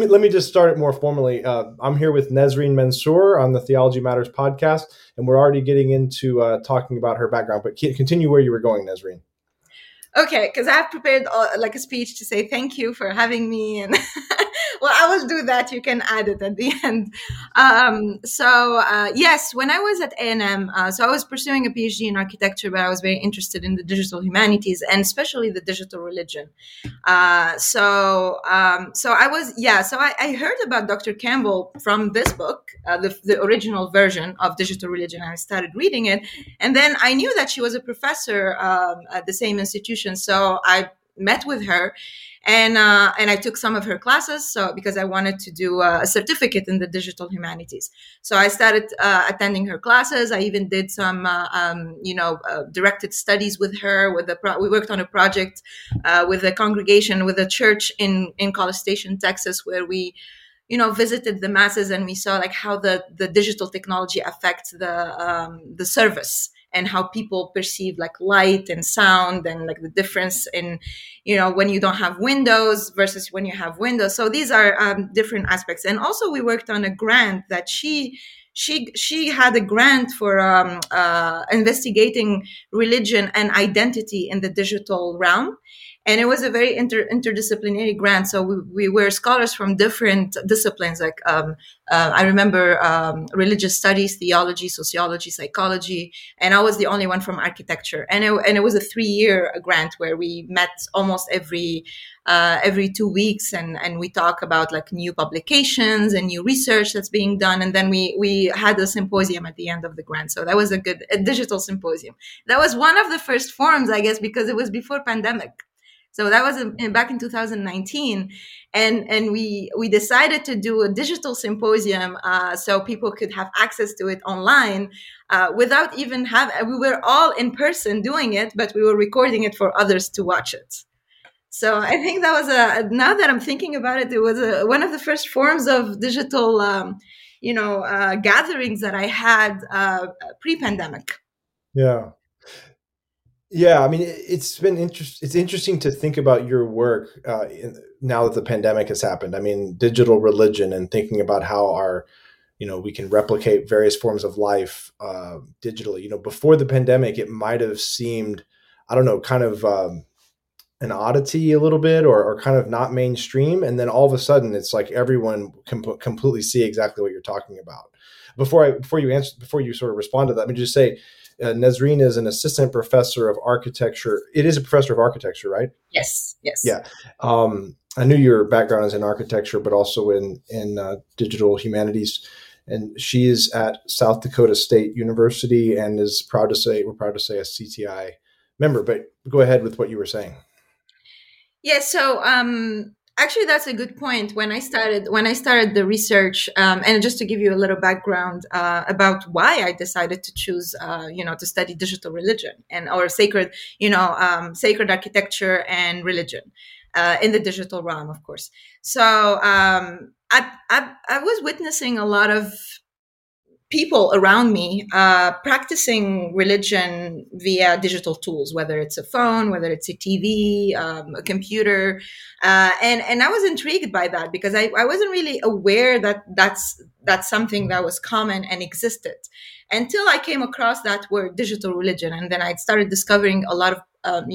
let me just start it more formally. I'm here with Nesreen Mansour on the Theology Matters podcast, and we're already getting into talking about her background, but continue where you were going, Nesreen. Okay, because I've prepared like a speech to say thank you for having me. And well, I will do that. You can add it at the end. Yes, when I was at A&M, so I was pursuing a PhD in architecture, but I was very interested in the digital humanities and especially the digital religion. I heard about Dr. Campbell from this book, the original version of Digital Religion. I started reading it, and then I knew that she was a professor at the same institution. So I met with her, and I took some of her classes. So because I wanted to do a certificate in the digital humanities, so I started attending her classes. I even did some, directed studies with her. We worked on a project with a congregation, with a church in College Station, Texas, where we, visited the masses, and we saw like how the digital technology affects the service, and how people perceive like light and sound, and like the difference in, when you don't have windows versus when you have windows. So these are different aspects. And also we worked on a grant that she had a grant for investigating religion and identity in the digital realm. And it was a very interdisciplinary grant. So we were scholars from different disciplines. Like I remember religious studies, theology, sociology, psychology, and I was the only one from architecture. And it was a 3-year grant where we met almost every 2 weeks, and we talk about like new publications and new research that's being done. And then we had a symposium at the end of the grant. So that was a digital symposium. That was one of the first forums, I guess, because it was before pandemic. So that was back in 2019, and we decided to do a digital symposium so people could have access to it online without even we were all in person doing it, but we were recording it for others to watch it. So I think that was now that I'm thinking about it, it was one of the first forms of digital, gatherings that I had pre-pandemic. Yeah. Yeah, I mean, it's been it's interesting to think about your work now that the pandemic has happened. I mean, digital religion, and thinking about how our, we can replicate various forms of life digitally. Before the pandemic, it might have seemed, I don't know, kind of an oddity a little bit, or kind of not mainstream. And then all of a sudden, it's like everyone can completely see exactly what you're talking about. Before you sort of respond to that, let me just say, Nesreen is an assistant professor of architecture. It is a professor of architecture, right? Yes. Yeah. I knew your background is in architecture, but also in digital humanities. And she is at South Dakota State University and is we're proud to say a CTI member. But go ahead with what you were saying. Yeah. So, actually, that's a good point. When I started the research, and just to give you a little background about why I decided to choose, to study digital religion and or sacred, sacred architecture and religion in the digital realm, of course. So I was witnessing a lot of people around me practicing religion via digital tools, whether it's a phone, whether it's a TV, a computer. And I was intrigued by that because I wasn't really aware that that's something that was common and existed until I came across that word, digital religion. And then I started discovering a lot of,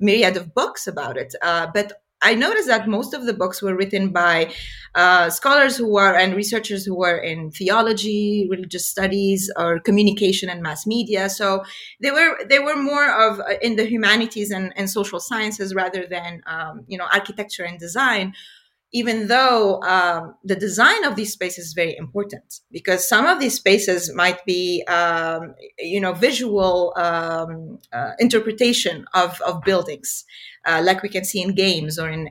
myriad of books about it. But I noticed that most of the books were written by scholars and researchers who were in theology, religious studies, or communication and mass media. So they were more of in the humanities and social sciences rather than architecture and design. Even though the design of these spaces is very important, because some of these spaces might be, visual interpretation of buildings, like we can see in games or in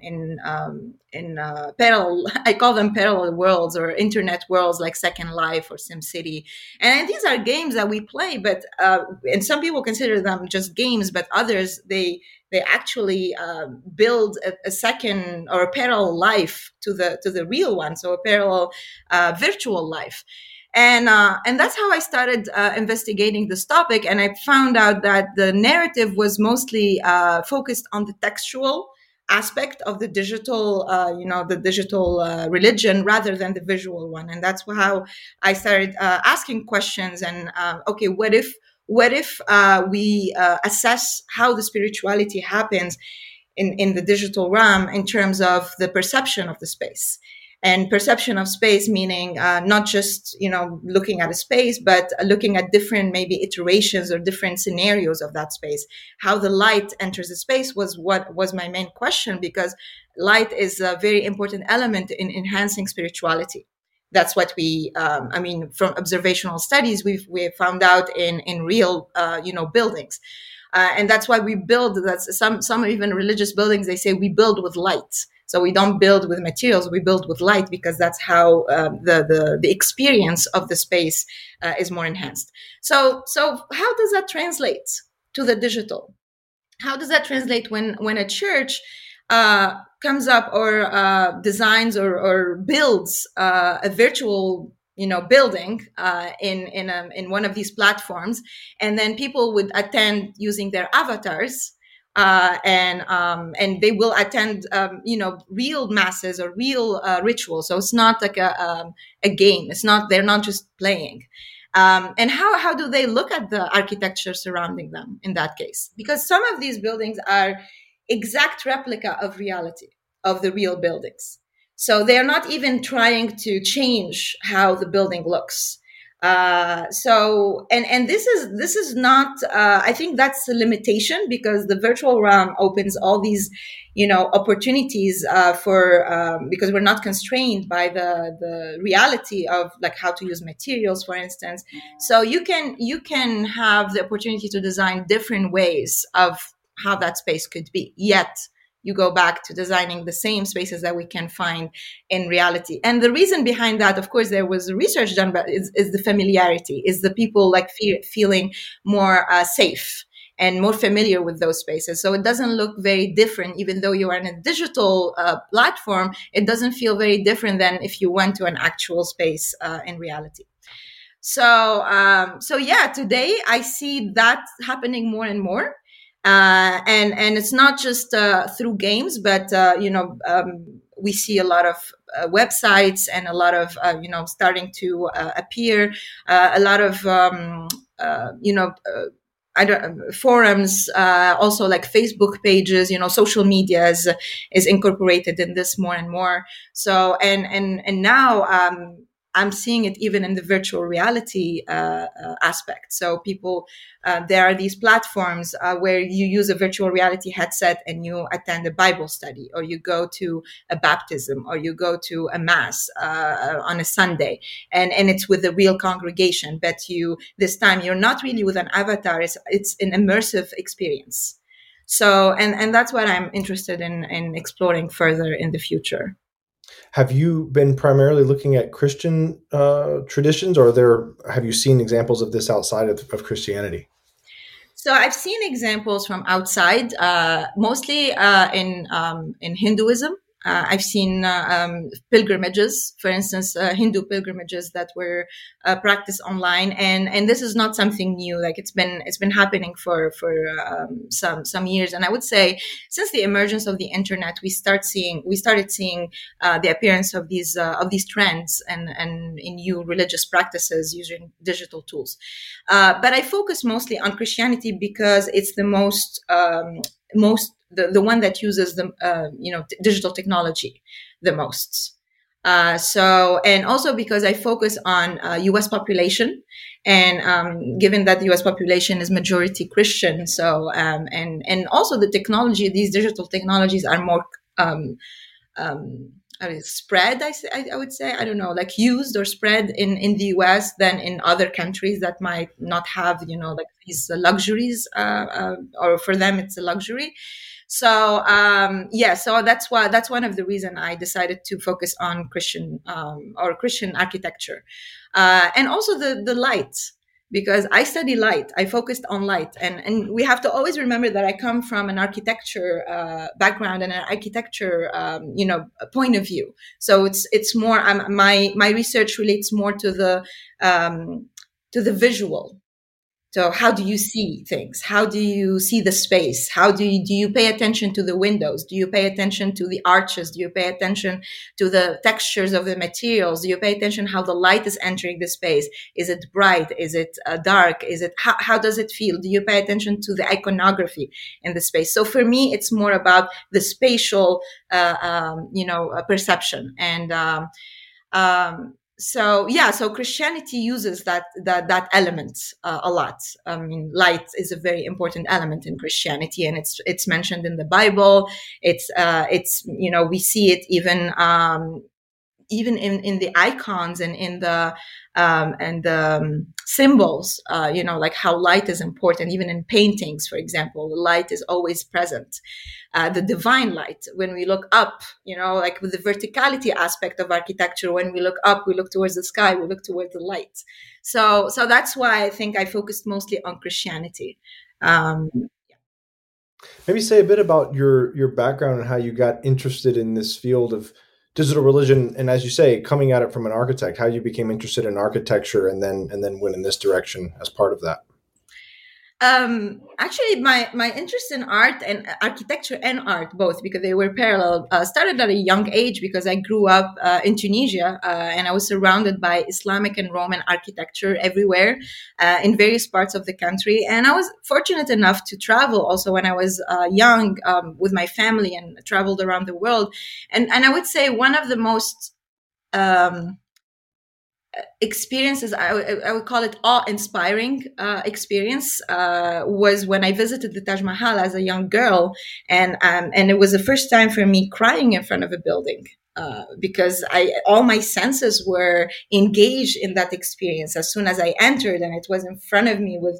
parallel, I call them parallel worlds or internet worlds like Second Life or SimCity. And these are games that we play, but and some people consider them just games, but others, they actually build a second or a parallel life to the real one, so a parallel virtual life. And that's how I started investigating this topic. And I found out that the narrative was mostly focused on the textual aspect of the digital, the digital religion rather than the visual one. And that's how I started asking questions and, okay, what if we assess how the spirituality happens in the digital realm in terms of the perception of the space? And perception of space, meaning not just, looking at a space, but looking at different maybe iterations or different scenarios of that space. How the light enters the space was what was my main question, because light is a very important element in enhancing spirituality. That's what we, from observational studies, we found out in real, buildings. And that's why we build, that's some even religious buildings, they say we build with light. So we don't build with materials, we build with light, because that's how the experience of the space is more enhanced. So how does that translate to the digital? How does that translate when a church comes up or designs or builds a virtual building in one of these platforms, and then people would attend using their avatars? And they will attend, real masses or real rituals. So it's not like a game. It's not, they're not just playing. And how do they look at the architecture surrounding them in that case? Because some of these buildings are exact replica of reality, of the real buildings. So they're not even trying to change how the building looks. This is not, I think that's a limitation, because the virtual realm opens all these, opportunities, because we're not constrained by the reality of like how to use materials, for instance. So you can have the opportunity to design different ways of how that space could be, yet you go back to designing the same spaces that we can find in reality. And the reason behind that, of course, there was research done, but is the familiarity, is the people like feeling more safe and more familiar with those spaces. So it doesn't look very different, even though you are in a digital platform, it doesn't feel very different than if you went to an actual space in reality. So today I see that happening more and more. And it's not just through games, but we see a lot of websites and a lot of starting to appear a lot of forums, also like Facebook pages, social media is incorporated in this more and more. So and now I'm seeing it even in the virtual reality aspect. So people, there are these platforms where you use a virtual reality headset and you attend a Bible study, or you go to a baptism, or you go to a mass on a Sunday, and it's with a real congregation. But this time you're not really with an avatar; it's an immersive experience. So, and that's what I'm interested in exploring further in the future. Have you been primarily looking at Christian traditions, or have you seen examples of this outside of Christianity? So I've seen examples from outside, mostly in Hinduism. I've seen pilgrimages, for instance, Hindu pilgrimages that were practiced online, and this is not something new. Like it's been happening for some years, and I would say since the emergence of the internet, we started seeing the appearance of these trends and in new religious practices using digital tools. But I focus mostly on Christianity because it's the most the one that uses the digital technology the most. And also because I focus on U.S. population, and given that the U.S. population is majority Christian, so and also the technology, these digital technologies are more spread. I would say, I don't know, like used or spread in the U.S. than in other countries that might not have these luxuries, or for them it's a luxury. So so that's one of the reason I decided to focus on Christian or Christian architecture, and also the light, because I study light. I focused on light, and we have to always remember that I come from an architecture background and an architecture point of view. So it's more my research relates more to the visual. So how do you see things? How do you see the space? How do you pay attention to the windows? Do you pay attention to the arches? Do you pay attention to the textures of the materials? Do you pay attention how the light is entering the space? Is it bright? Is it dark? Is it, how does it feel? Do you pay attention to the iconography in the space? So for me, it's more about the spatial, perception. And, So Christianity uses that element a lot. I mean, light is a very important element in Christianity, and it's mentioned in the Bible. It's we see it even in the icons and in the symbols. Like how light is important, even in paintings, for example, the light is always present. The divine light, when we look up, like with the verticality aspect of architecture, when we look up, we look towards the sky, we look towards the light. So that's why I think I focused mostly on Christianity. Maybe say a bit about your background and how you got interested in this field of digital religion. And as you say, coming at it from an architect, how you became interested in architecture and then went in this direction as part of that. Actually, my interest in art and architecture and art, both, because they were parallel, started at a young age because I grew up in Tunisia and I was surrounded by Islamic and Roman architecture everywhere in various parts of the country. And I was fortunate enough to travel also when I was young with my family and traveled around the world. And I would say one of the most... experiences, I would call it awe-inspiring experience, was when I visited the Taj Mahal as a young girl, and it was the first time for me crying in front of a building. Because all my senses were engaged in that experience as soon as I entered, and it was in front of me with,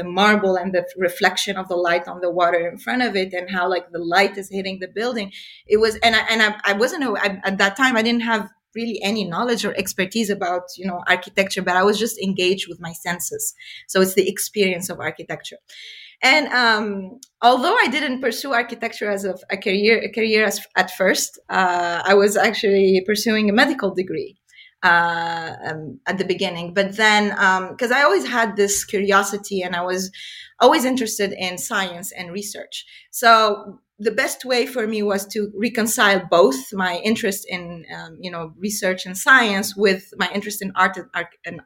the marble and the reflection of the light on the water in front of it, and how like the light is hitting the building. It was, and I wasn't at that time. I didn't have really any knowledge or expertise about, architecture, but I was just engaged with my senses. So it's the experience of architecture. And although I didn't pursue architecture as a career at first, I was actually pursuing a medical degree at the beginning. But then, because I always had this curiosity and I was always interested in science and research. So the best way for me was to reconcile both my interest in, research and science with my interest in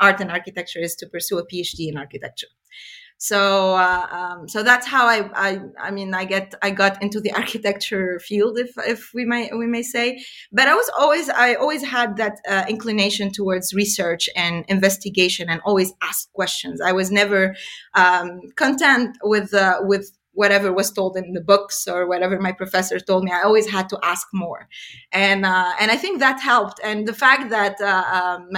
art and architecture, is to pursue a PhD in architecture. So that's how I got into the architecture field, if we may say. But I always had that inclination towards research and investigation, and always asked questions. I was never content with whatever was told in the books or whatever my professor told me. I always had to ask more. And I think that helped. And the fact that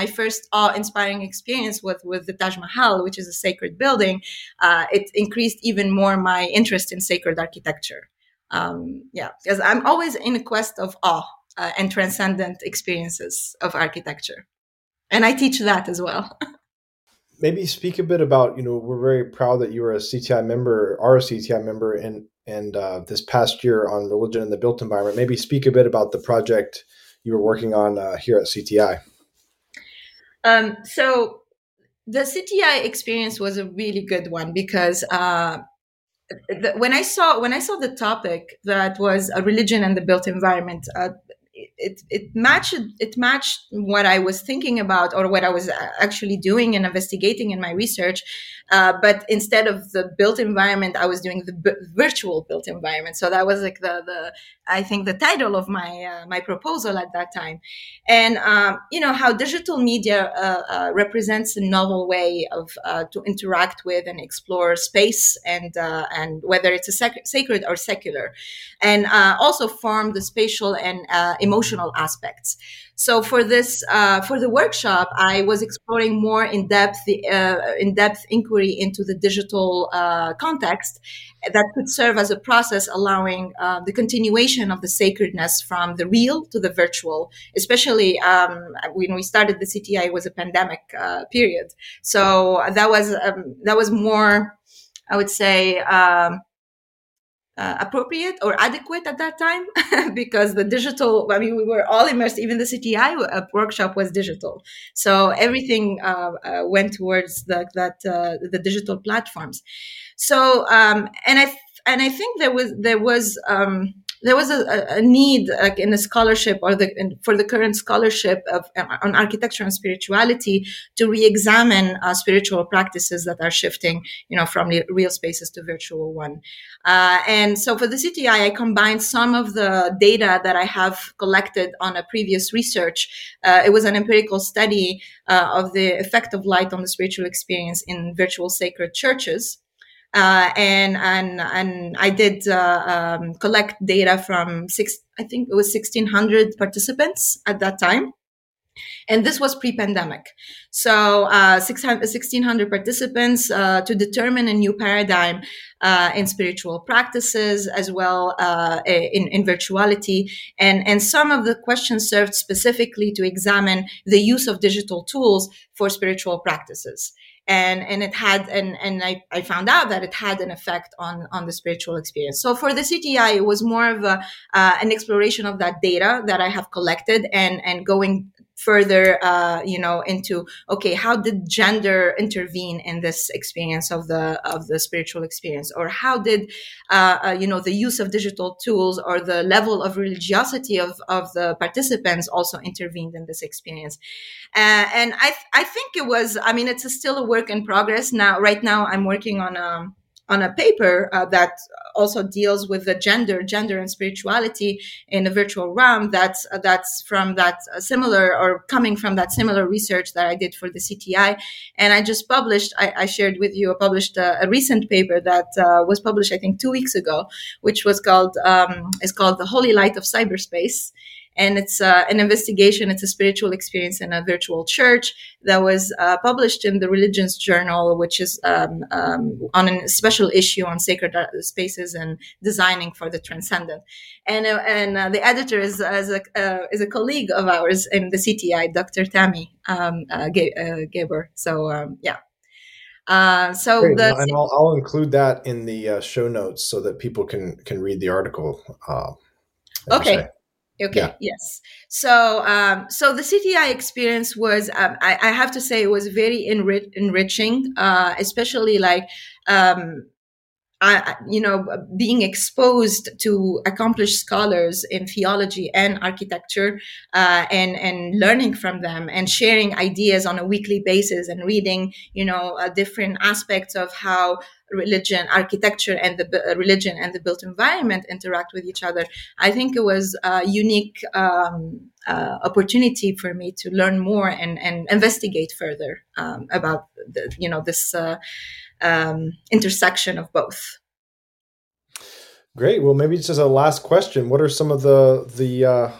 my first awe-inspiring experience with the Taj Mahal, which is a sacred building, it increased even more my interest in sacred architecture. Because I'm always in a quest of awe and transcendent experiences of architecture. And I teach that as well. Maybe speak a bit about, we're very proud that you are a CTI member, and this past year on religion in the built environment. Maybe speak a bit about the project you were working on here at CTI. So the CTI experience was a really good one because when I saw the topic that was a religion and the built environment, It matched what I was thinking about, or what I was actually doing and investigating in my research. But instead of the built environment, I was doing the virtual built environment. So that was like the title of my my proposal at that time. And how digital media represents a novel way of to interact with and explore space, and whether it's a sacred or secular, and also form the spatial and emotional aspects. So for this, for the workshop, I was exploring more in-depth inquiry into the digital context that could serve as a process allowing the continuation of the sacredness from the real to the virtual, especially when we started the CTI, it was a pandemic period. So that was more, I would say, appropriate or adequate at that time, because the digital, I mean, we were all immersed, even the CTI workshop was digital. So everything went towards the digital platforms. So, and I think there was a need, like in the scholarship or for the current scholarship on architecture and spirituality, to re-examine spiritual practices that are shifting, from real spaces to virtual one. And so for the CTI, I combined some of the data that I have collected on a previous research. It was an empirical study of the effect of light on the spiritual experience in virtual sacred churches. And I did collect data from 1,600 participants at that time. And this was pre-pandemic. So 1,600 participants to determine a new paradigm in spiritual practices as well in virtuality. And some of the questions served specifically to examine the use of digital tools for spiritual practices. And it had, and I found out that it had an effect on the spiritual experience. So for the CTI, it was more of an exploration of that data that I have collected and going further, into, okay, how did gender intervene in this experience of the spiritual experience? Or how did, the use of digital tools or the level of religiosity of the participants also intervened in this experience? And I think it was, I mean, it's still a work in progress now. Right now, I'm working on a paper that also deals with the gender and spirituality in the virtual realm. That's from that similar or coming from that similar research that I did for the CTI. And I just published, I shared with you, I published a recent paper that was published, I think 2 weeks ago, which was called, it's called The Holy Light of Cyberspace. And it's an investigation. It's a spiritual experience in a virtual church that was published in the Religions Journal, which is on a special issue on sacred spaces and designing for the transcendent. And the editor is a colleague of ours in the CTI, Dr. Tammy Geber. So yeah. Great. And I'll include that in the show notes so that people can read the article. Okay. Okay. Yeah. Yes. So, so the CTI experience was, I have to say, it was very enriching, especially like, being exposed to accomplished scholars in theology and architecture, and learning from them and sharing ideas on a weekly basis and reading, different aspects of how religion, architecture, and the religion and the built environment interact with each other. I think it was a unique opportunity for me to learn more and investigate further about this intersection of both. Great. Well, maybe it's just a last question. What are some of the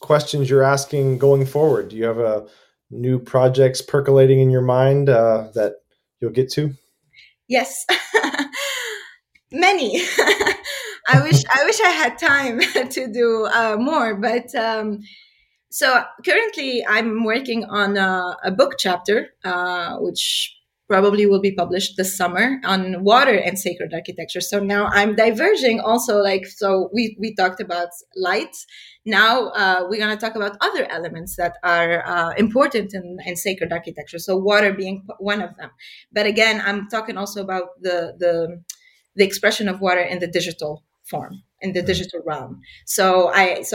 questions you're asking going forward? Do you have new projects percolating in your mind that you'll get to? Yes, many. I wish I had time to do more, but so currently I'm working on a book chapter, which probably will be published this summer, on water and sacred architecture. So now I'm diverging also, like, so we talked about light. Now we're going to talk about other elements that are important in sacred architecture. So water being one of them. But again, I'm talking also about the expression of water in the digital form, in the digital realm. So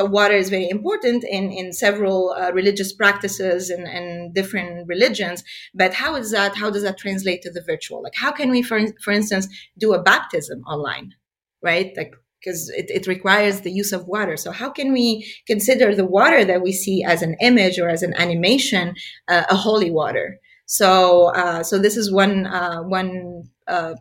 water is very important in several religious practices and different religions, but how does that translate to the virtual? Like, how can we, for instance, do a baptism online, right? Like, because it requires the use of water. So how can we consider the water that we see as an image or as an animation, a holy water? So this is one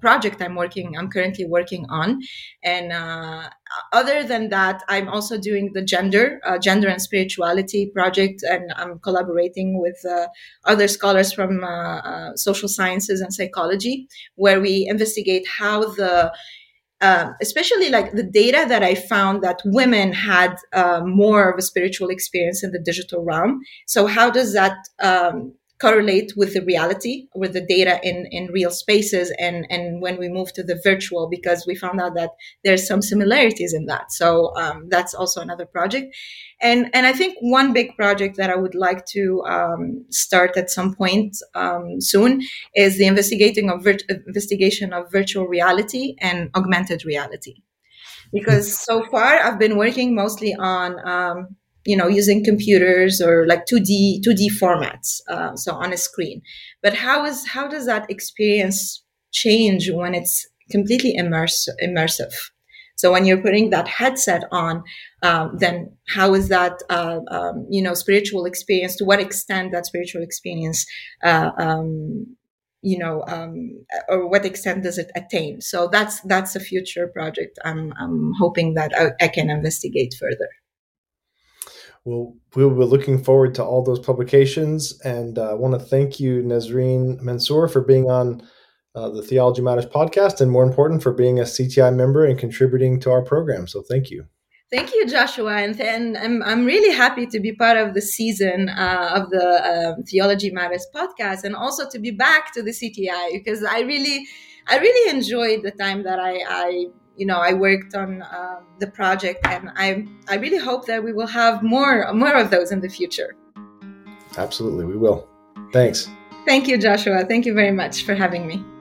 project I'm currently working on. And other than that, I'm also doing the gender and spirituality project, and I'm collaborating with other scholars from social sciences and psychology, where we investigate how the especially like the data that I found that women had more of a spiritual experience in the digital realm. So how does that correlate with the reality, with the data in real spaces, and when we move to the virtual, because we found out that there's some similarities in that. So that's also another project. And I think one big project that I would like to start at some point soon is the investigation of virtual reality and augmented reality. Because so far I've been working mostly on using computers or like 2D formats, so on a screen. But how does that experience change when it's completely immersive? So when you're putting that headset on, then how is that spiritual experience? To what extent that spiritual experience? Or what extent does it attain? So that's a future project. I'm hoping that I can investigate further. Well, we were looking forward to all those publications, and I want to thank you, Nesreen Mansour, for being on the Theology Matters podcast, and more important, for being a CTI member and contributing to our program. So thank you. Thank you, Joshua, and I'm really happy to be part of the season of the Theology Matters podcast, and also to be back to the CTI, because I really enjoyed the time that I worked on the project, and I really hope that we will have more of those in the future. Absolutely, we will. Thanks. Thank you, Joshua. Thank you very much for having me.